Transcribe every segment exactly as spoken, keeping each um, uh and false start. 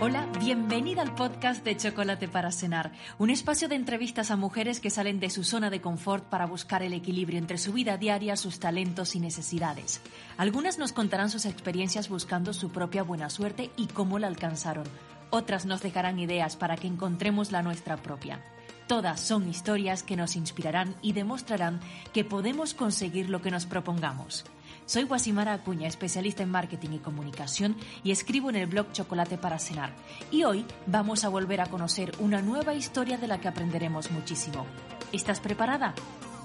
Hola, bienvenida al podcast de Chocolate para Cenar, un espacio de entrevistas a mujeres que salen de su zona de confort para buscar el equilibrio entre su vida diaria, sus talentos y necesidades. Algunas nos contarán sus experiencias buscando su propia buena suerte y cómo la alcanzaron. Otras nos dejarán ideas para que encontremos la nuestra propia. Todas son historias que nos inspirarán y demostrarán que podemos conseguir lo que nos propongamos. Soy Guasimara Acuña, especialista en marketing y comunicación, y escribo en el blog Chocolate para Cenar. Y hoy vamos a volver a conocer una nueva historia de la que aprenderemos muchísimo. ¿Estás preparada?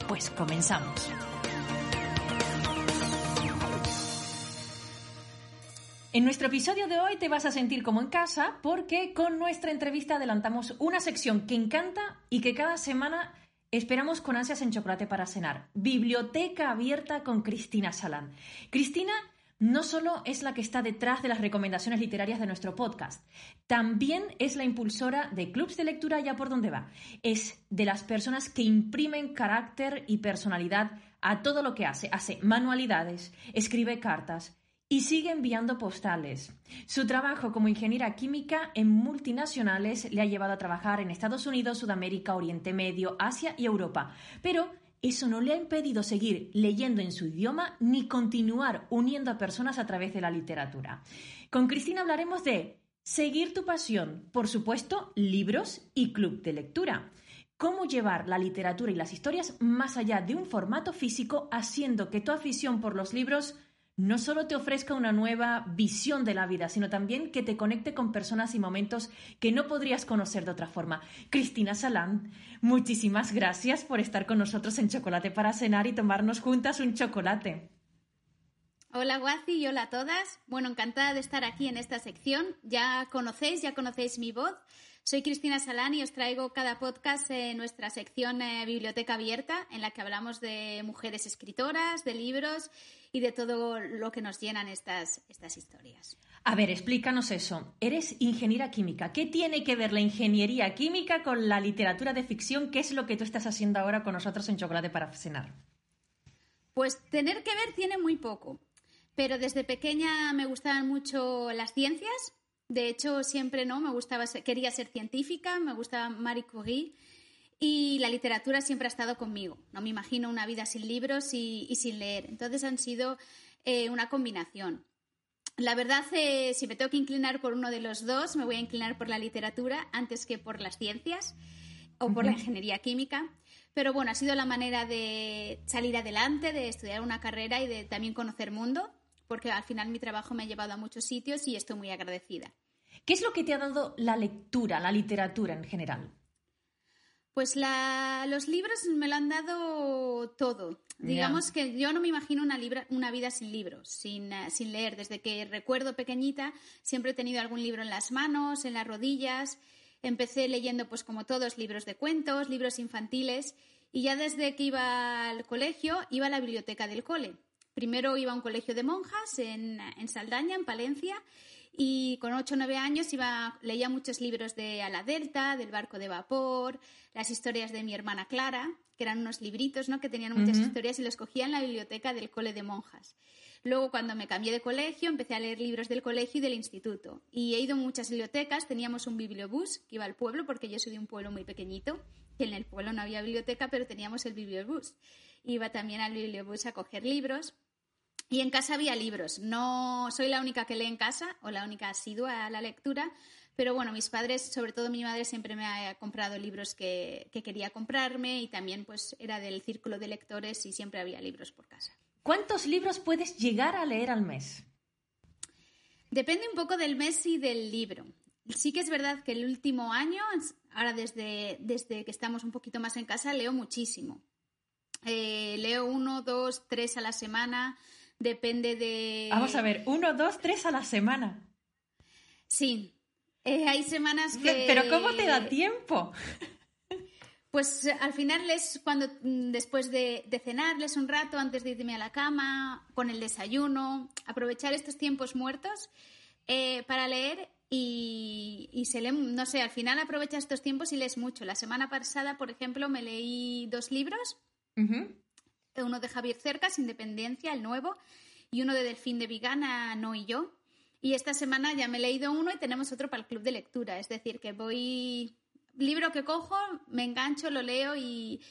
Pues comenzamos. En nuestro episodio de hoy te vas a sentir como en casa porque con nuestra entrevista adelantamos una sección que encanta y que cada semana esperamos con ansias en Chocolate para Cenar. Biblioteca abierta con Cristina Salán. Cristina no solo es la que está detrás de las recomendaciones literarias de nuestro podcast, también es la impulsora de clubs de lectura allá por donde va. Es de las personas que imprimen carácter y personalidad a todo lo que hace. Hace manualidades, escribe cartas y sigue enviando postales. Su trabajo como ingeniera química en multinacionales le ha llevado a trabajar en Estados Unidos, Sudamérica, Oriente Medio, Asia y Europa. Pero eso no le ha impedido seguir leyendo en su idioma ni continuar uniendo a personas a través de la literatura. Con Cristina hablaremos de seguir tu pasión, por supuesto, libros y club de lectura. Cómo llevar la literatura y las historias más allá de un formato físico, haciendo que tu afición por los libros no solo te ofrezca una nueva visión de la vida, sino también que te conecte con personas y momentos que no podrías conocer de otra forma. Cristina Salán, muchísimas gracias por estar con nosotros en Chocolate para Cenar y tomarnos juntas un chocolate. Hola Guazi y hola a todas. Bueno, encantada de estar aquí en esta sección. Ya conocéis, ya conocéis mi voz. Soy Cristina Salán y os traigo cada podcast eh, nuestra sección eh, Biblioteca Abierta, en la que hablamos de mujeres escritoras, de libros y de todo lo que nos llenan estas, estas historias. A ver, explícanos eso. Eres ingeniera química. ¿Qué tiene que ver la ingeniería química con la literatura de ficción? ¿Qué es lo que tú estás haciendo ahora con nosotros en Chocolate para Cenar? Pues tener que ver tiene muy poco, pero desde pequeña me gustaban mucho las ciencias. De hecho, siempre no, me gustaba, ser, quería ser científica, me gustaba Marie Curie y la literatura siempre ha estado conmigo. No me imagino una vida sin libros y, y sin leer. Entonces han sido eh, una combinación. La verdad, eh, si me tengo que inclinar por uno de los dos, me voy a inclinar por la literatura antes que por las ciencias o por uh-huh. la ingeniería química. Pero bueno, ha sido la manera de salir adelante, de estudiar una carrera y de también conocer mundo, porque al final mi trabajo me ha llevado a muchos sitios y estoy muy agradecida. ¿Qué es lo que te ha dado la lectura, la literatura en general? Pues la, los libros me lo han dado todo. Yeah. Digamos que yo no me imagino una, libra, una vida sin libros, sin, sin leer. Desde que recuerdo pequeñita siempre he tenido algún libro en las manos, en las rodillas. Empecé leyendo, pues como todos, libros de cuentos, libros infantiles. Y ya desde que iba al colegio, iba a la biblioteca del cole. Primero iba a un colegio de monjas en, en Saldaña, en Palencia, y con ocho o nueve años iba, leía muchos libros de Ala Delta, del Barco de Vapor, las historias de mi hermana Clara, que eran unos libritos, ¿no?, que tenían muchas uh-huh. historias y los cogía en la biblioteca del cole de monjas. Luego, cuando me cambié de colegio, empecé a leer libros del colegio y del instituto. Y he ido a muchas bibliotecas, teníamos un bibliobús que iba al pueblo, porque yo soy de un pueblo muy pequeñito, que en el pueblo no había biblioteca, pero teníamos el bibliobús. Iba también al bibliobús a coger libros. Y en casa había libros. No soy la única que lee en casa o la única asidua a la lectura, pero bueno, mis padres, sobre todo mi madre, siempre me ha comprado libros que, que quería comprarme y también pues era del círculo de lectores y siempre había libros por casa. ¿Cuántos libros puedes llegar a leer al mes? Depende un poco del mes y del libro. Sí que es verdad que el último año, ahora desde, desde que estamos un poquito más en casa, leo muchísimo. Eh, leo uno, dos, tres a la semana, depende de... Vamos a ver, uno, dos, tres a la semana. Sí, eh, hay semanas que... ¿Pero cómo te da tiempo? Pues al final les, cuando después de, de cenarles un rato, antes de irme a la cama, con el desayuno, aprovechar estos tiempos muertos eh, para leer y, y se leen, no sé, al final aprovechas estos tiempos y lees mucho. La semana pasada, por ejemplo, me leí dos libros. Uh-huh. Uno de Javier Cercas, Independencia, el nuevo, y uno de Delfín de Viñana, No y yo. Y esta semana ya me he leído uno y tenemos otro para el club de lectura. Es decir, que voy... Libro que cojo, me engancho, lo leo y,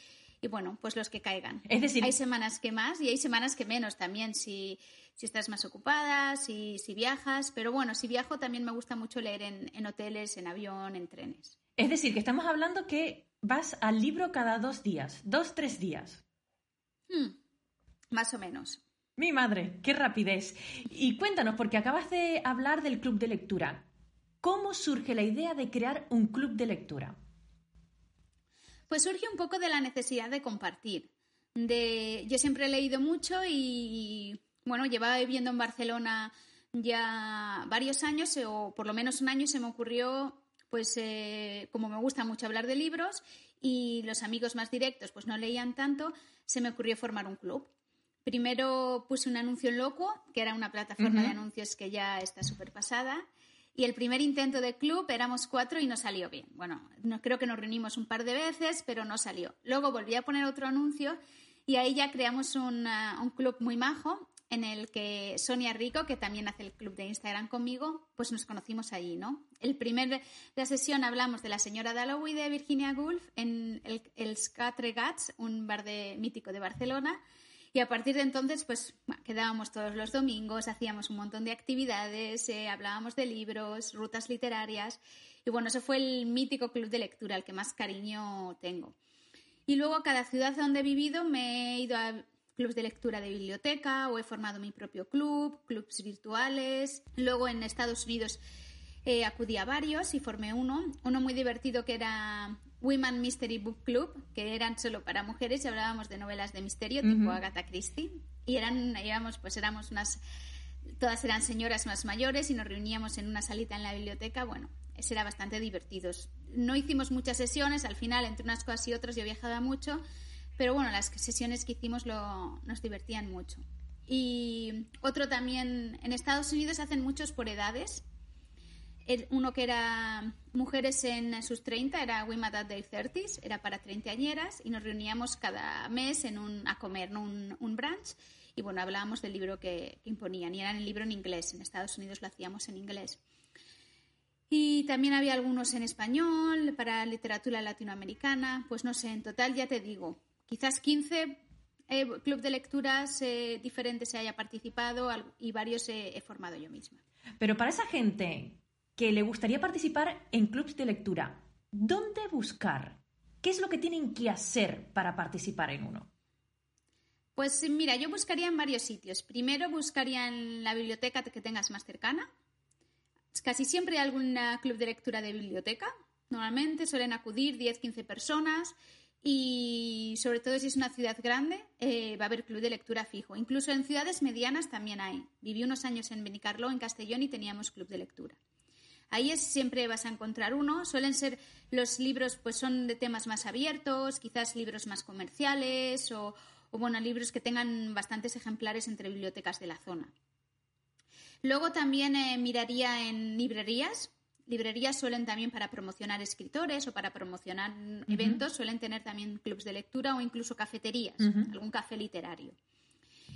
y bueno, pues los que caigan. Es decir... Hay semanas que más y hay semanas que menos también, si, si estás más ocupada, si, si viajas. Pero bueno, si viajo también me gusta mucho leer en, en hoteles, en avión, en trenes. Es decir, que estamos hablando que vas al libro cada dos días, dos, tres días. Hmm, más o menos. Mi madre, qué rapidez. Y cuéntanos, porque acabas de hablar del club de lectura. ¿Cómo surge la idea de crear un club de lectura? Pues surge un poco de la necesidad de compartir. De... Yo siempre he leído mucho y, bueno, llevaba viviendo en Barcelona ya varios años, o por lo menos un año, y se me ocurrió... Pues eh, como me gusta mucho hablar de libros y los amigos más directos pues no leían tanto, se me ocurrió formar un club. Primero puse un anuncio en Loco, que era una plataforma uh-huh. de anuncios que ya está súper pasada, y el primer intento de club éramos cuatro y no salió bien. Bueno, no, creo que nos reunimos un par de veces, pero no salió. Luego volví a poner otro anuncio y ahí ya creamos una, un club muy majo en el que Sonia Rico, que también hace el club de Instagram conmigo, pues nos conocimos allí, ¿no? El primer, la sesión hablamos de La señora Dalloway de Virginia Woolf en el, el Quatre Gats, un bar de, mítico de Barcelona, y a partir de entonces pues quedábamos todos los domingos, hacíamos un montón de actividades, eh, hablábamos de libros, rutas literarias, y bueno, ese fue el mítico club de lectura, al que más cariño tengo. Y luego cada ciudad donde he vivido me he ido a... clubs de lectura de biblioteca, o he formado mi propio club, clubs virtuales. Luego en Estados Unidos eh, acudí a varios y formé uno, uno muy divertido que era Women Mystery Book Club, que eran solo para mujeres y hablábamos de novelas de misterio uh-huh. tipo Agatha Christie. Y eran, éramos, pues éramos unas, todas eran señoras más mayores y nos reuníamos en una salita en la biblioteca. Bueno, ese era bastante divertido. No hicimos muchas sesiones, al final entre unas cosas y otras yo viajaba mucho. Pero bueno, las sesiones que hicimos lo, nos divertían mucho. Y otro también, en Estados Unidos hacen muchos por edades. El, uno que era mujeres en sus treinta, era Women at Their Thirties, era para treintañeras, y nos reuníamos cada mes en un, a comer, ¿no? un, un brunch. Y bueno, hablábamos del libro que imponían, y era el libro en inglés. En Estados Unidos lo hacíamos en inglés. Y también había algunos en español, para literatura latinoamericana. Pues no sé, en total ya te digo... Quizás quince eh, club de lecturas eh, diferentes se haya participado y varios eh, he formado yo misma. Pero para esa gente que le gustaría participar en clubs de lectura, ¿dónde buscar? ¿Qué es lo que tienen que hacer para participar en uno? Pues mira, yo buscaría en varios sitios. Primero buscaría en la biblioteca que tengas más cercana. Casi siempre hay algún club de lectura de biblioteca. Normalmente suelen acudir diez a quince personas. Y sobre todo si es una ciudad grande, eh, va a haber club de lectura fijo. Incluso en ciudades medianas también hay. Viví unos años en Benicarló, en Castellón, y teníamos club de lectura. Ahí es, siempre vas a encontrar uno. Suelen ser los libros, pues son de temas más abiertos, quizás libros más comerciales o, o bueno, libros que tengan bastantes ejemplares entre bibliotecas de la zona. Luego también eh, miraría en librerías. Librerías suelen también, para promocionar escritores o para promocionar uh-huh. eventos, suelen tener también clubs de lectura o incluso cafeterías, uh-huh. algún café literario.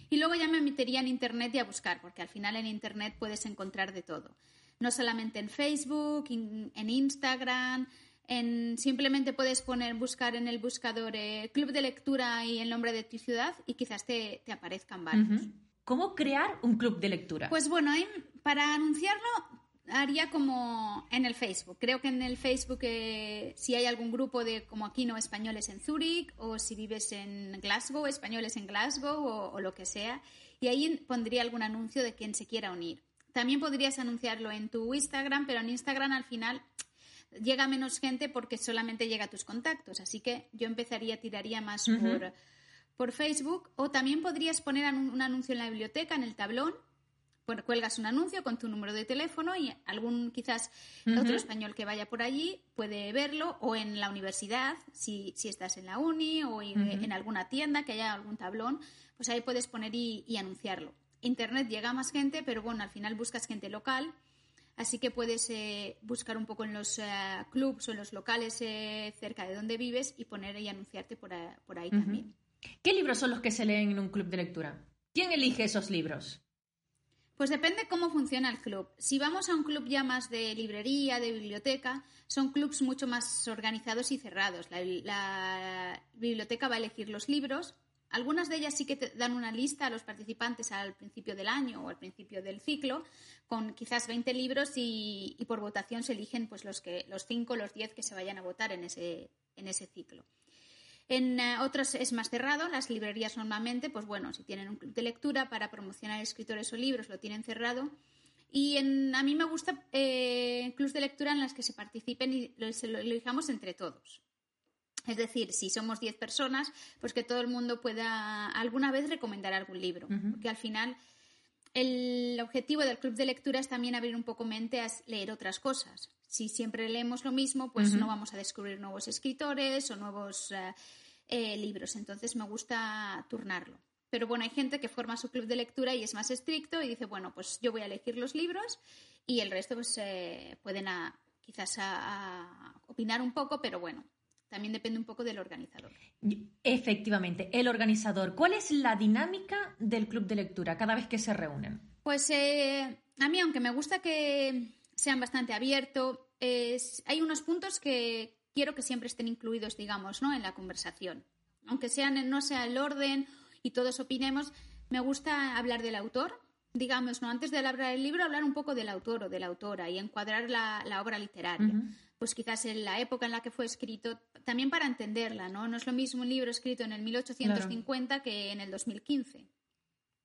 Y luego ya me metería en internet y a buscar, porque al final en internet puedes encontrar de todo. No solamente en Facebook, in, en Instagram, en, simplemente puedes poner, buscar en el buscador eh, club de lectura y el nombre de tu ciudad y quizás te, te aparezcan varios. Uh-huh. ¿Cómo crear un club de lectura? Pues bueno, eh, para anunciarlo... Haría como en el Facebook. Creo que en el Facebook, eh, si hay algún grupo de, como aquí no, españoles en Zúrich, o si vives en Glasgow, españoles en Glasgow, o, o lo que sea. Y ahí pondría algún anuncio de quien se quiera unir. También podrías anunciarlo en tu Instagram, pero en Instagram al final llega menos gente porque solamente llega a tus contactos. Así que yo empezaría, tiraría más uh-huh. por... por Facebook, o también podrías poner un anuncio en la biblioteca, en el tablón, cuelgas un anuncio con tu número de teléfono y algún, quizás, uh-huh. otro español que vaya por allí puede verlo, o en la universidad, si, si estás en la uni, o en, uh-huh. en alguna tienda que haya algún tablón, pues ahí puedes poner y, y anunciarlo. Internet llega a más gente, pero bueno, al final buscas gente local, así que puedes eh, buscar un poco en los eh, clubs o en los locales eh, cerca de donde vives y poner y anunciarte por, a, por ahí uh-huh. también. ¿Qué libros son los que se leen en un club de lectura? ¿Quién elige esos libros? Pues depende cómo funciona el club. Si vamos a un club ya más de librería, de biblioteca, son clubs mucho más organizados y cerrados. La, la biblioteca va a elegir los libros. Algunas de ellas sí que te dan una lista a los participantes al principio del año o al principio del ciclo, con quizás veinte libros y, y por votación se eligen pues los que los cinco, los diez que se vayan a votar en ese, en ese ciclo. En uh, otros es más cerrado, las librerías normalmente, pues bueno, si tienen un club de lectura para promocionar escritores o libros, lo tienen cerrado. Y en, a mí me gusta eh, clubs de lectura en las que se participen y lo, se lo elijamos entre todos. Es decir, si somos diez personas, pues que todo el mundo pueda alguna vez recomendar algún libro. Uh-huh. Porque al final el objetivo del club de lectura es también abrir un poco mente a leer otras cosas. Si siempre leemos lo mismo, pues uh-huh. no vamos a descubrir nuevos escritores o nuevos eh, eh, libros. Entonces me gusta turnarlo. Pero bueno, hay gente que forma su club de lectura y es más estricto y dice, bueno, pues yo voy a elegir los libros y el resto pues eh, pueden a, quizás a, a opinar un poco, pero bueno, también depende un poco del organizador. Efectivamente, el organizador. ¿Cuál es la dinámica del club de lectura cada vez que se reúnen? Pues eh, a mí, aunque me gusta que sean bastante abiertos, es, hay unos puntos que quiero que siempre estén incluidos, digamos, ¿no?, en la conversación. Aunque sean, no sea el orden y todos opinemos, me gusta hablar del autor, digamos, ¿no?, antes de hablar del libro, hablar un poco del autor o de la autora y encuadrar la, la obra literaria. Uh-huh. Pues quizás en la época en la que fue escrito, también para entenderla, ¿no? No es lo mismo un libro escrito en el mil ochocientos cincuenta claro. que en el dos mil quince.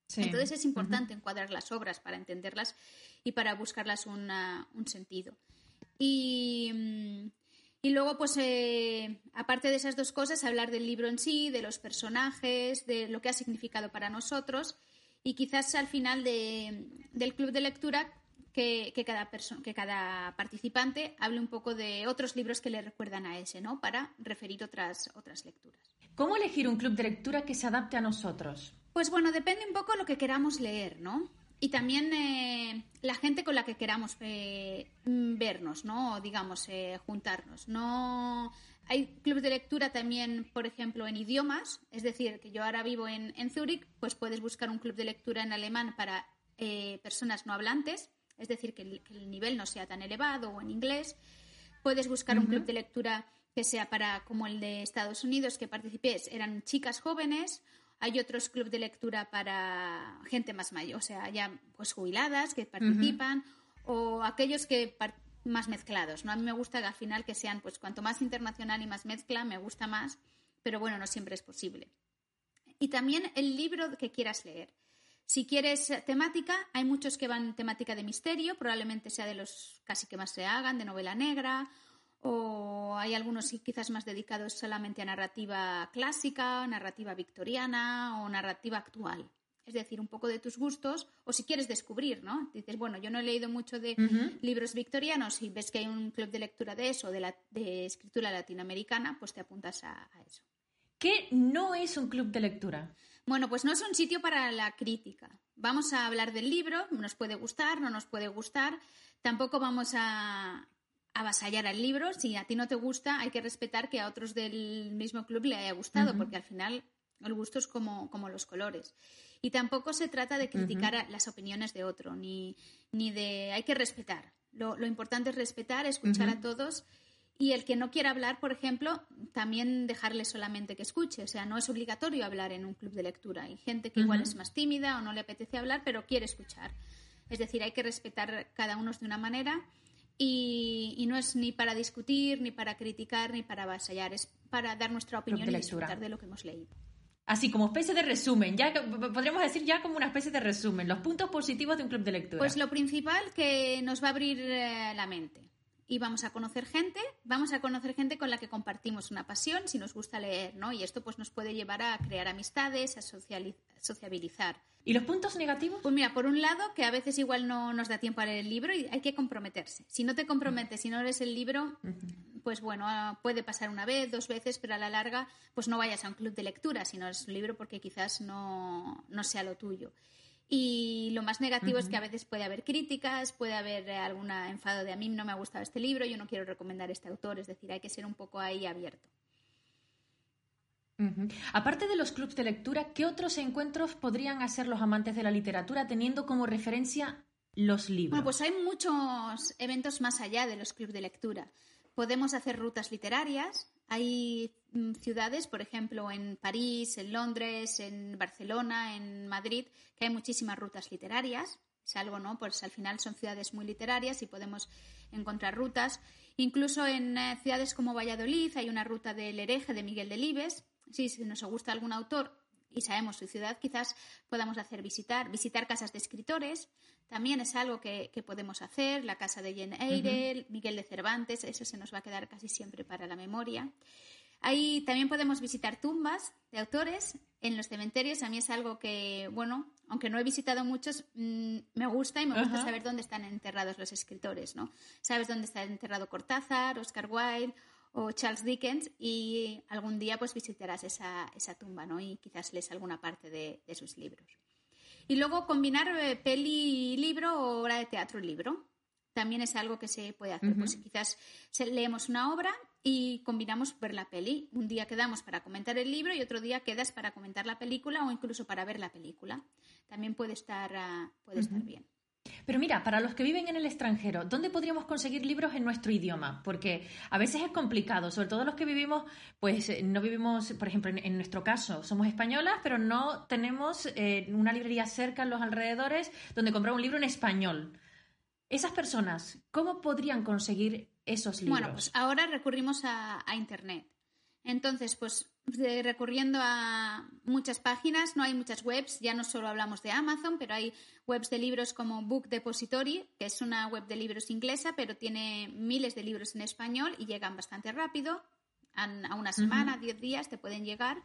Sí. Entonces es importante uh-huh. encuadrar las obras para entenderlas y para buscarlas una, un sentido. Y, y luego, pues, eh, aparte de esas dos cosas, hablar del libro en sí, de los personajes, de lo que ha significado para nosotros y quizás al final de, del club de lectura que, que, cada perso- que cada participante hable un poco de otros libros que le recuerdan a ese, ¿no? Para referir otras, otras lecturas. ¿Cómo elegir un club de lectura que se adapte a nosotros? Pues bueno, depende un poco de lo que queramos leer, ¿no? Y también eh, la gente con la que queramos eh, vernos, ¿no? O digamos, eh, juntarnos. No, hay clubes de lectura también, por ejemplo, en idiomas. Es decir, que yo ahora vivo en, en Zúrich, pues puedes buscar un club de lectura en alemán para eh, personas no hablantes. Es decir, que el, que el nivel no sea tan elevado, o en inglés. Puedes buscar uh-huh. un club de lectura que sea para, como el de Estados Unidos, que participes, eran chicas jóvenes. Hay otros clubes de lectura para gente más mayor, o sea, ya pues jubiladas que participan uh-huh. o aquellos que par- más mezclados, ¿no? A mí me gusta que al final que sean, pues cuanto más internacional y más mezcla, me gusta más, pero bueno, no siempre es posible. Y también el libro que quieras leer. Si quieres temática, hay muchos que van temática de misterio, probablemente sea de los casi que más se hagan, de novela negra, o hay algunos quizás más dedicados solamente a narrativa clásica, narrativa victoriana o narrativa actual. Es decir, un poco de tus gustos o si quieres descubrir, ¿no? Dices, bueno, yo no he leído mucho de uh-huh. libros victorianos y ves que hay un club de lectura de eso, de, la, de escritura latinoamericana, pues te apuntas a, a eso. ¿Qué no es un club de lectura? Bueno, pues no es un sitio para la crítica. Vamos a hablar del libro, nos puede gustar, no nos puede gustar, tampoco vamos a avasallar al libro. Si a ti no te gusta, hay que respetar que a otros del mismo club le haya gustado, uh-huh. porque al final el gusto es como, como los colores. Y tampoco se trata de criticar uh-huh. las opiniones de otro, ni, ni de... Hay que respetar. Lo, lo importante es respetar, escuchar uh-huh. a todos, y el que no quiera hablar, por ejemplo, también dejarle solamente que escuche. O sea, no es obligatorio hablar en un club de lectura. Hay gente que uh-huh. igual es más tímida o no le apetece hablar, pero quiere escuchar. Es decir, hay que respetar cada uno de una manera. Y, y no es ni para discutir, ni para criticar, ni para avasallar, es para dar nuestra opinión y disfrutar de lo que hemos leído. Así como especie de resumen, ya podríamos decir ya como una especie de resumen, los puntos positivos de un club de lectura. Pues lo principal que nos va a abrir eh, la mente. y vamos a conocer gente, vamos a conocer gente con la que compartimos una pasión si nos gusta leer, ¿no? Y esto pues nos puede llevar a crear amistades, a sociabilizar. ¿Y los puntos negativos? Pues mira, por un lado, que a veces igual no nos da tiempo a leer el libro y hay que comprometerse. Si no te comprometes, si no lees el libro, pues bueno, puede pasar una vez, dos veces, pero a la larga pues no vayas a un club de lectura si no lees un libro porque quizás no, no sea lo tuyo. Y lo más negativo uh-huh. es que a veces puede haber críticas, puede haber algún enfado de a mí no me ha gustado este libro, yo no quiero recomendar este autor, es decir, hay que ser un poco ahí abierto. Uh-huh. Aparte de los clubs de lectura, ¿qué otros encuentros podrían hacer los amantes de la literatura teniendo como referencia los libros? Bueno, pues hay muchos eventos más allá de los clubs de lectura. Podemos hacer rutas literarias. Hay ciudades, por ejemplo, en París, en Londres, en Barcelona, en Madrid, que hay muchísimas rutas literarias. Es algo, ¿no? Pues al final son ciudades muy literarias y podemos encontrar rutas. Incluso en eh, ciudades como Valladolid hay una ruta del hereje de Miguel Delibes. Sí, si nos gusta algún autor y sabemos su ciudad, quizás podamos hacer visitar, visitar casas de escritores. También es algo que, que podemos hacer, la casa de Jane Eyre, uh-huh. Miguel de Cervantes, eso se nos va a quedar casi siempre para la memoria. Ahí también podemos visitar tumbas de autores en los cementerios. A mí es algo que, bueno, aunque no he visitado muchos, mmm, me gusta y me gusta uh-huh. saber dónde están enterrados los escritores, ¿no? Sabes dónde está enterrado Cortázar, Oscar Wilde o Charles Dickens, y algún día pues visitarás esa, esa tumba, ¿no? Y quizás lees alguna parte de, de sus libros. Y luego combinar eh, peli y libro o obra de teatro y libro. También es algo que se puede hacer. Uh-huh. Pues quizás leemos una obra y combinamos ver la peli. Un día quedamos para comentar el libro y otro día quedas para comentar la película o incluso para ver la película. También puede estar, uh, puede uh-huh. estar bien. Pero mira, para los que viven en el extranjero, ¿dónde podríamos conseguir libros en nuestro idioma? Porque a veces es complicado, sobre todo los que vivimos, pues no vivimos, por ejemplo, en, en nuestro caso, somos españolas, pero no tenemos eh, una librería cerca en los alrededores donde comprar un libro en español. Esas personas, ¿cómo podrían conseguir esos libros? Bueno, pues ahora recurrimos a, a Internet. Entonces, pues de, recurriendo a muchas páginas, no hay muchas webs, ya no solo hablamos de Amazon, pero hay webs de libros como Book Depository, que es una web de libros inglesa, pero tiene miles de libros en español y llegan bastante rápido, a, a una semana, diez uh-huh. días te pueden llegar.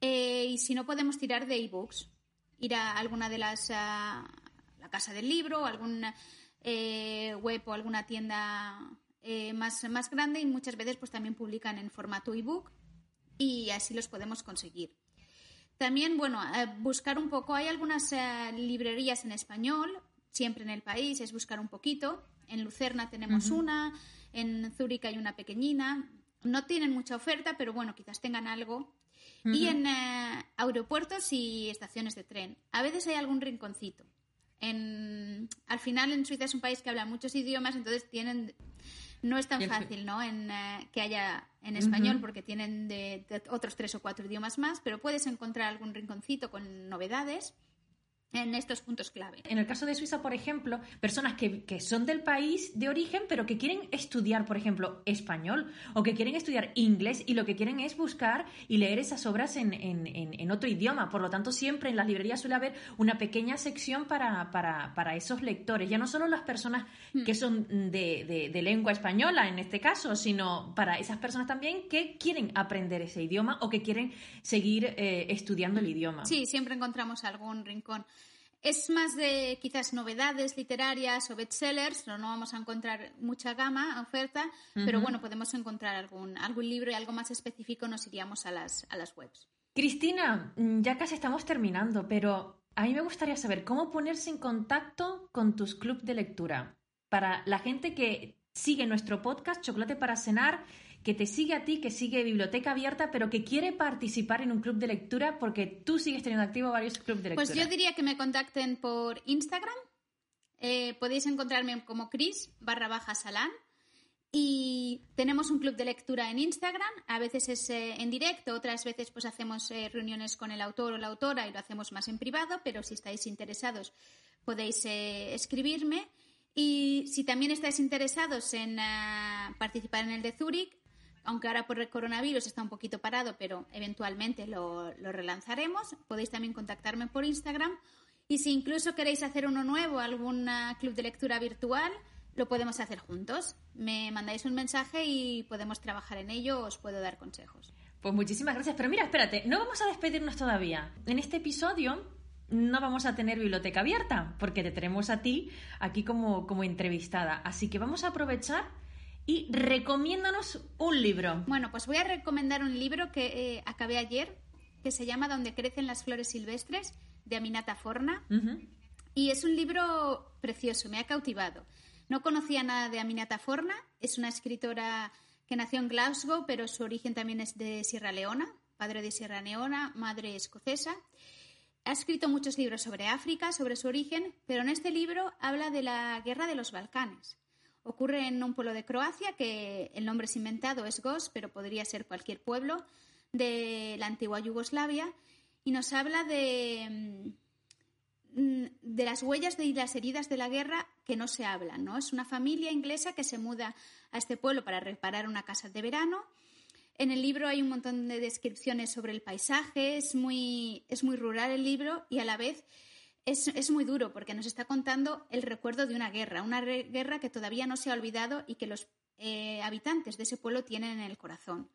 Eh, y si no, podemos tirar de ebooks, ir a alguna de las, a, la casa del libro, alguna eh, web o alguna tienda Eh, más, más grande, y muchas veces pues también publican en formato ebook y así los podemos conseguir. También, bueno, eh, buscar un poco, hay algunas eh, librerías en español, siempre en el país, es buscar un poquito. En Lucerna tenemos uh-huh. una, en Zúrich hay una pequeñina, no tienen mucha oferta, pero bueno, quizás tengan algo. Uh-huh. Y en eh, aeropuertos y estaciones de tren. A veces hay algún rinconcito. En, al final en Suiza es un país que habla muchos idiomas, entonces tienen... No es tan fácil, ¿no?, en, eh, que haya en español, uh-huh. porque tienen de, de otros tres o cuatro idiomas más, pero puedes encontrar algún rinconcito con novedades en estos puntos clave. En el caso de Suiza, por ejemplo, personas que, que son del país de origen, pero que quieren estudiar, por ejemplo, español, o que quieren estudiar inglés, y lo que quieren es buscar y leer esas obras en, en, en, en otro idioma. Por lo tanto, siempre en las librerías suele haber una pequeña sección para, para, para esos lectores. Ya no solo las personas que son de, de, de lengua española, en este caso, sino para esas personas también que quieren aprender ese idioma o que quieren seguir eh, estudiando el idioma. Sí, siempre encontramos algún rincón. Es más de quizás novedades literarias o bestsellers, no, no vamos a encontrar mucha gama, oferta, uh-huh. pero bueno, podemos encontrar algún, algún libro y algo más específico nos iríamos a las, a las webs. Cristina, ya casi estamos terminando, pero a mí me gustaría saber cómo ponerse en contacto con tus clubs de lectura. Para la gente que sigue nuestro podcast Chocolate para Cenar, que te sigue a ti, que sigue Biblioteca Abierta, pero que quiere participar en un club de lectura porque tú sigues teniendo activo varios clubes de lectura. Pues yo diría que me contacten por Instagram. Eh, podéis encontrarme como Cris barra baja Salán. Y tenemos un club de lectura en Instagram. A veces es eh, en directo, otras veces pues hacemos eh, reuniones con el autor o la autora y lo hacemos más en privado, pero si estáis interesados podéis eh, escribirme. Y si también estáis interesados en uh, participar en el de Zúrich, aunque ahora por el coronavirus está un poquito parado, pero eventualmente lo, lo relanzaremos. Podéis también contactarme por Instagram. Y si incluso queréis hacer uno nuevo, algún club de lectura virtual, Lo podemos hacer juntos. Me mandáis un mensaje y podemos trabajar en ello, os puedo dar consejos. Pues muchísimas gracias. Pero mira, espérate, no vamos a despedirnos todavía. En este episodio no vamos a tener biblioteca abierta, porque te tenemos a ti aquí como, como entrevistada. Así que vamos a aprovechar y recomiéndanos un libro. Bueno, pues voy a recomendar un libro que eh, acabé ayer, que se llama Donde crecen las flores silvestres, de Aminata Forna. Uh-huh. Y es un libro precioso, me ha cautivado. No conocía nada de Aminata Forna, es una escritora que nació en Glasgow, pero su origen también es de Sierra Leona, padre de Sierra Leona, madre escocesa. Ha escrito muchos libros sobre África, sobre su origen, pero en este libro habla de la guerra de los Balcanes. Ocurre en un pueblo de Croacia, que el nombre es inventado, es Goš, pero podría ser cualquier pueblo de la antigua Yugoslavia, y nos habla de... de las huellas y las heridas de la guerra que no se hablan, ¿no? Es una familia inglesa que se muda a este pueblo para reparar una casa de verano. En el libro hay un montón de descripciones sobre el paisaje, es muy, es muy rural el libro y a la vez es, es muy duro porque nos está contando el recuerdo de una guerra, una re- guerra que todavía no se ha olvidado y que los eh, habitantes de ese pueblo tienen en el corazón.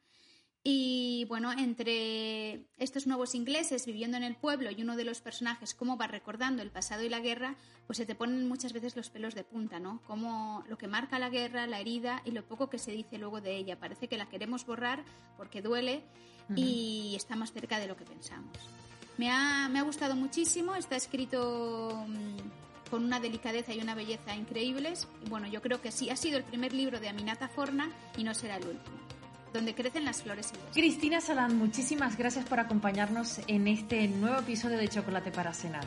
Y bueno, entre estos nuevos ingleses viviendo en el pueblo y uno de los personajes cómo va recordando el pasado y la guerra, pues se te ponen muchas veces los pelos de punta, ¿no? Como lo que marca la guerra, la herida y lo poco que se dice luego de ella. Parece que la queremos borrar porque duele y uh-huh. está más cerca de lo que pensamos. Me ha, me ha gustado muchísimo, está escrito con una delicadeza y una belleza increíbles. Y bueno, yo creo que sí, ha sido el primer libro de Aminata Forna y no será el último. Donde crecen las flores. Cristina Salán, muchísimas gracias por acompañarnos en este nuevo episodio de Chocolate para Cenar.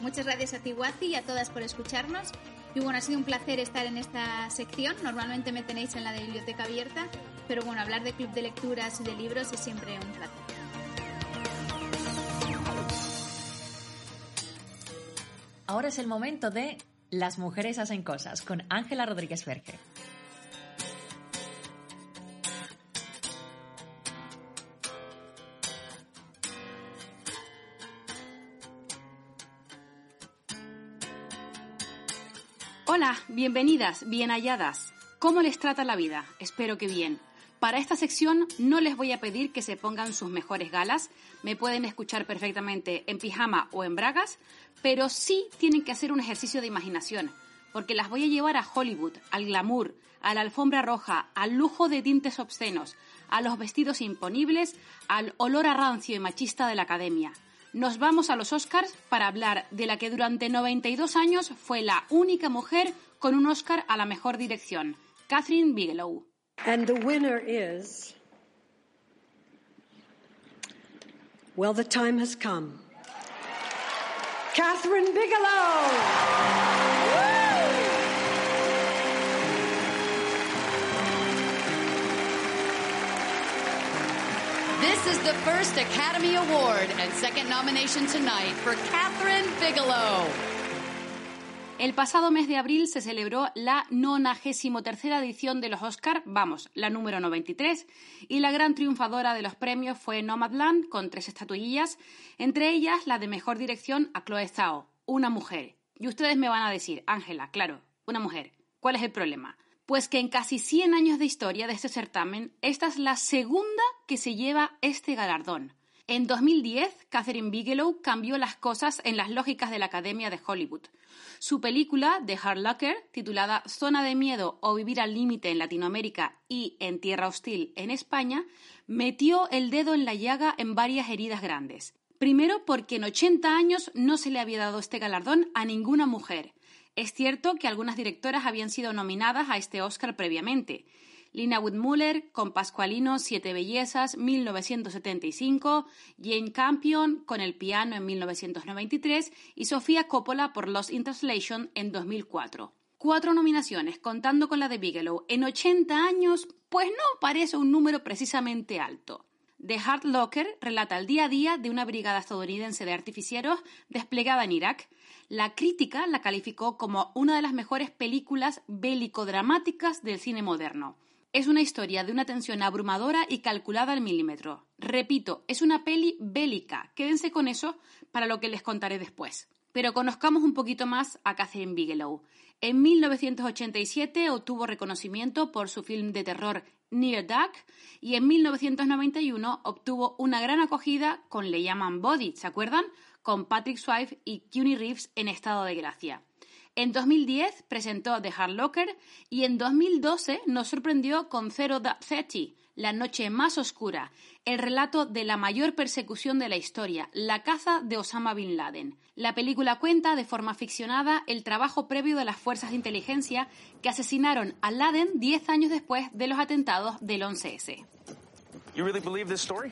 Muchas gracias a ti, Guazi, y a todas por escucharnos. Y bueno, ha sido un placer estar en esta sección. Normalmente me tenéis en la de biblioteca abierta, pero bueno, hablar de club de lecturas y de libros es siempre un placer. Ahora es el momento de Las mujeres hacen cosas, con Ángela Rodríguez Verge. Hola, bienvenidas, bien halladas. ¿Cómo les trata la vida? Espero que bien. Para esta sección no les voy a pedir que se pongan sus mejores galas, me pueden escuchar perfectamente en pijama o en bragas, pero sí tienen que hacer un ejercicio de imaginación, porque las voy a llevar a Hollywood, al glamour, a la alfombra roja, al lujo de tintes obscenos, a los vestidos imponibles, al olor a rancio y machista de la academia. Nos vamos a los Oscars para hablar de la que durante noventa y dos años fue la única mujer con un Oscar a la mejor dirección, Kathryn Bigelow. And the winner is... Well, the time has come. Kathryn Bigelow! ¡Woo! This is the first Academy Award and second nomination tonight for Kathryn Bigelow. El pasado mes de abril se celebró la nonagésima tercera edición de los Oscar, vamos, la número noventa y tres, y la gran triunfadora de los premios fue Nomadland, con tres estatuillas, entre ellas la de Mejor Dirección a Chloe Zhao, una mujer. Y ustedes me van a decir, Ángela, claro, una mujer, ¿cuál es el problema? Pues que en casi cien años de historia de este certamen, esta es la segunda que se lleva este galardón. En dos mil diez, Kathryn Bigelow cambió las cosas en las lógicas de la Academia de Hollywood. Su película, The Hurt Locker, titulada Zona de Miedo o Vivir al Límite en Latinoamérica y En Tierra Hostil en España, metió el dedo en la llaga en varias heridas grandes. Primero, porque en ochenta años no se le había dado este galardón a ninguna mujer. Es cierto que algunas directoras habían sido nominadas a este Oscar previamente. Lina Woodmuller con Pascualino, Siete Bellezas, mil novecientos setenta y cinco, Jane Campion con El Piano en mil novecientos noventa y tres y Sofía Coppola por Lost in Translation en dos mil cuatro. Cuatro nominaciones, contando con la de Bigelow, en ochenta años, pues no parece un número precisamente alto. The Hurt Locker relata el día a día de una brigada estadounidense de artificieros desplegada en Irak. La crítica la calificó como una de las mejores películas bélico-dramáticas del cine moderno. Es una historia de una tensión abrumadora y calculada al milímetro. Repito, es una peli bélica. Quédense con eso para lo que les contaré después. Pero conozcamos un poquito más a Kathryn Bigelow. En mil novecientos ochenta y siete obtuvo reconocimiento por su film de terror Near Dark y en mil novecientos noventa y uno obtuvo una gran acogida con Le llaman Body, ¿se acuerdan? Con Patrick Swayze y Keanu Reeves en estado de gracia. En dos mil diez presentó The Hurt Locker y en dos mil doce nos sorprendió con Zero Dark Thirty, La noche más oscura, el relato de la mayor persecución de la historia, la caza de Osama Bin Laden. La película cuenta de forma ficcionada el trabajo previo de las fuerzas de inteligencia que asesinaron a Laden diez años después de los atentados del once ese. You really believe this story?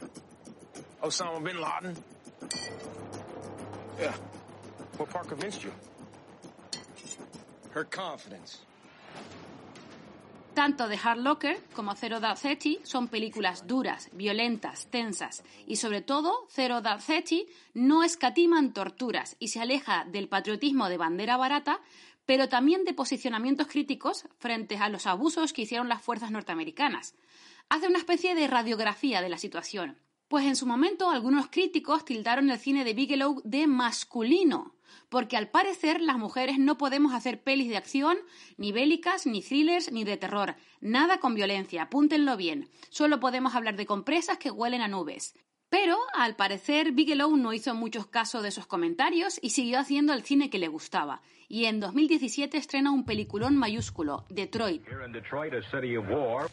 Osama Bin Laden? Yeah. What part convinced you? Her confidence. Tanto The Hurt Locker como Zero Dark Thirty son películas duras, violentas, tensas y sobre todo Zero Dark Thirty no escatiman torturas y se aleja del patriotismo de bandera barata, pero también de posicionamientos críticos frente a los abusos que hicieron las fuerzas norteamericanas. Hace una especie de radiografía de la situación, pues en su momento algunos críticos tildaron el cine de Bigelow de masculino, porque al parecer las mujeres no podemos hacer pelis de acción, ni bélicas, ni thrillers, ni de terror. Nada con violencia, apúntenlo bien. Solo podemos hablar de compresas que huelen a nubes. Pero, al parecer, Bigelow no hizo muchos casos de esos comentarios y siguió haciendo el cine que le gustaba. Y en dos mil diecisiete estrena un peliculón mayúsculo, Detroit. Here in Detroit, a city of war.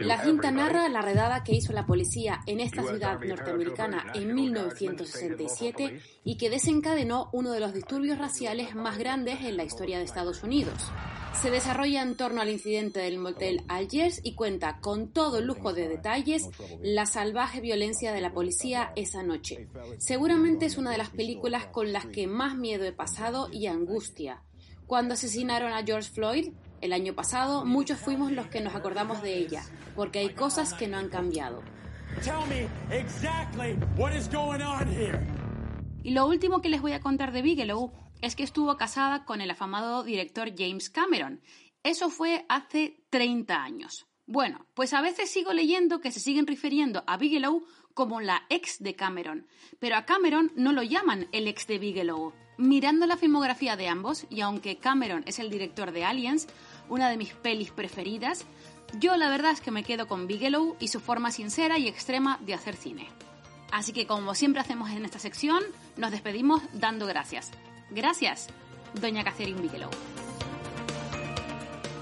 La cinta narra la redada que hizo la policía en esta ciudad norteamericana en mil novecientos sesenta y siete y que desencadenó uno de los disturbios raciales más grandes en la historia de Estados Unidos. Se desarrolla en torno al incidente del motel Algiers y cuenta con todo el lujo de detalles la salvaje violencia de la policía esa noche. Seguramente es una de las películas con las que más miedo he pasado y angustia. Cuando asesinaron a George Floyd el año pasado, muchos fuimos los que nos acordamos de ella, porque hay cosas que no han cambiado. Y lo último que les voy a contar de Bigelow es que estuvo casada con el afamado director James Cameron. Eso fue hace treinta años. Bueno, pues a veces sigo leyendo que se siguen refiriendo a Bigelow como la ex de Cameron, pero a Cameron no lo llaman el ex de Bigelow. Mirando la filmografía de ambos, y aunque Cameron es el director de Aliens, una de mis pelis preferidas, yo la verdad es que me quedo con Bigelow y su forma sincera y extrema de hacer cine. Así que como siempre hacemos en esta sección, nos despedimos dando gracias. Gracias, doña Kathryn Bigelow.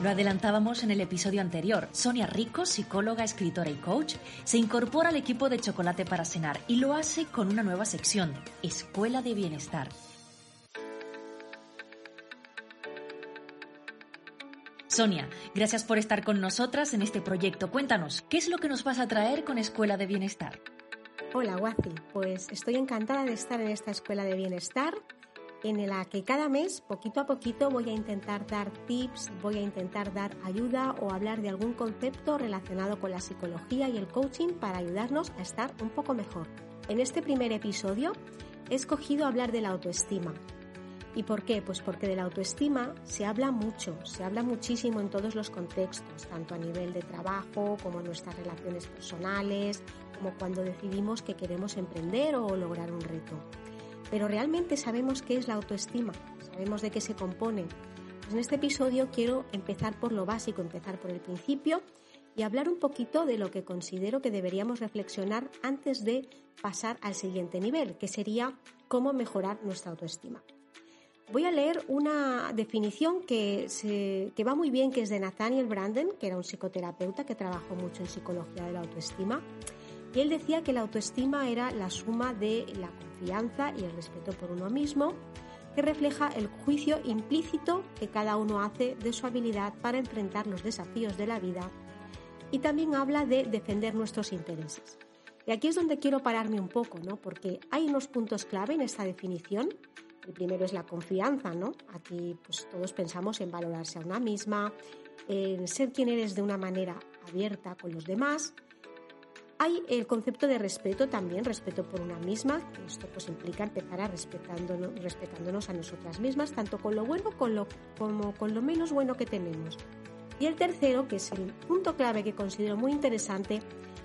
Lo adelantábamos en el episodio anterior. Sonia Rico, psicóloga, escritora y coach, se incorpora al equipo de Chocolate para Cenar y lo hace con una nueva sección, Escuela de Bienestar. Sonia, gracias por estar con nosotras en este proyecto. Cuéntanos, ¿qué es lo que nos vas a traer con Escuela de Bienestar? Hola, Guaci. Pues estoy encantada de estar en esta Escuela de Bienestar, en la que cada mes, poquito a poquito, voy a intentar dar tips, voy a intentar dar ayuda o hablar de algún concepto relacionado con la psicología y el coaching para ayudarnos a estar un poco mejor. En este primer episodio he escogido hablar de la autoestima. ¿Y por qué? Pues porque de la autoestima se habla mucho, se habla muchísimo en todos los contextos, tanto a nivel de trabajo, como en nuestras relaciones personales, como cuando decidimos que queremos emprender o lograr un reto. Pero realmente sabemos qué es la autoestima, sabemos de qué se compone. Pues en este episodio quiero empezar por lo básico, empezar por el principio y hablar un poquito de lo que considero que deberíamos reflexionar antes de pasar al siguiente nivel, que sería cómo mejorar nuestra autoestima. Voy a leer una definición que, se, que va muy bien, que es de Nathaniel Branden, que era un psicoterapeuta que trabajó mucho en psicología de la autoestima. Y él decía que la autoestima era la suma de la confianza y el respeto por uno mismo, que refleja el juicio implícito que cada uno hace de su habilidad para enfrentar los desafíos de la vida, y también habla de defender nuestros intereses. Y aquí es donde quiero pararme un poco, ¿no? Porque hay unos puntos clave en esta definición. El primero es la confianza, ¿no? Aquí pues, todos pensamos en valorarse a una misma, en ser quien eres de una manera abierta con los demás. Hay el concepto de respeto también, respeto por una misma, que esto pues implica empezar a respetándonos, respetándonos a nosotras mismas, tanto con lo bueno con lo, como con lo menos bueno que tenemos. Y el tercero, que es el punto clave que considero muy interesante,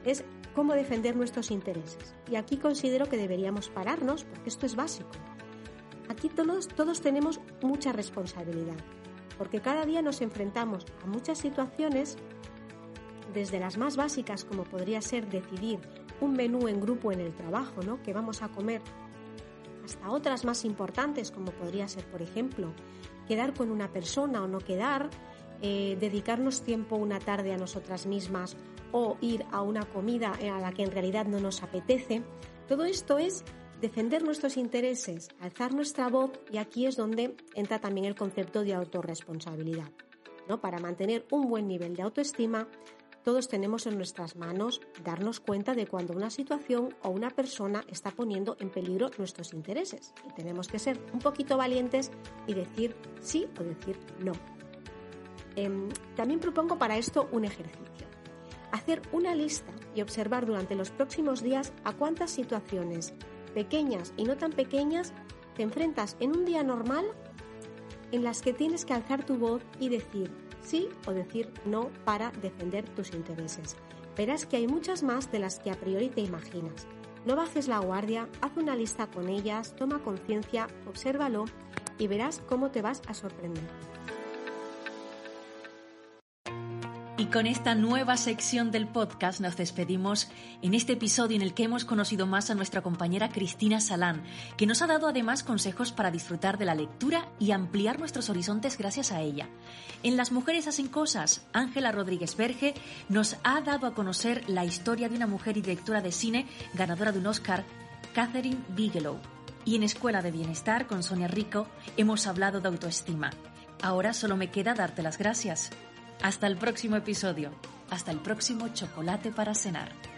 es cómo defender nuestros intereses. Y aquí considero que deberíamos pararnos porque esto es básico. aquí todos, todos tenemos mucha responsabilidad, porque cada día nos enfrentamos a muchas situaciones, desde las más básicas, como podría ser decidir un menú en grupo en el trabajo, ¿no?, que vamos a comer, hasta otras más importantes, como podría ser, por ejemplo, quedar con una persona o no quedar, eh, dedicarnos tiempo una tarde a nosotras mismas o ir a una comida a la que en realidad no nos apetece. Todo esto es defender nuestros intereses, alzar nuestra voz, y aquí es donde entra también el concepto de autorresponsabilidad, ¿no? Para mantener un buen nivel de autoestima, todos tenemos en nuestras manos darnos cuenta de cuando una situación o una persona está poniendo en peligro nuestros intereses, y tenemos que ser un poquito valientes y decir sí o decir no. Eh, también propongo para esto un ejercicio: hacer una lista y observar durante los próximos días a cuántas situaciones, pequeñas y no tan pequeñas, te enfrentas en un día normal en las que tienes que alzar tu voz y decir sí o decir no para defender tus intereses. Verás que hay muchas más de las que a priori te imaginas. No bajes la guardia, haz una lista con ellas, toma conciencia, obsérvalo y verás cómo te vas a sorprender. Y con esta nueva sección del podcast nos despedimos en este episodio en el que hemos conocido más a nuestra compañera Cristina Salán, que nos ha dado además consejos para disfrutar de la lectura y ampliar nuestros horizontes gracias a ella. En Las Mujeres Hacen Cosas, Ángela Rodríguez Berge nos ha dado a conocer la historia de una mujer y directora de cine ganadora de un Oscar, Kathryn Bigelow. Y en Escuela de Bienestar, con Sonia Rico, hemos hablado de autoestima. Ahora solo me queda darte las gracias. Hasta el próximo episodio. Hasta el próximo Chocolate para Cenar.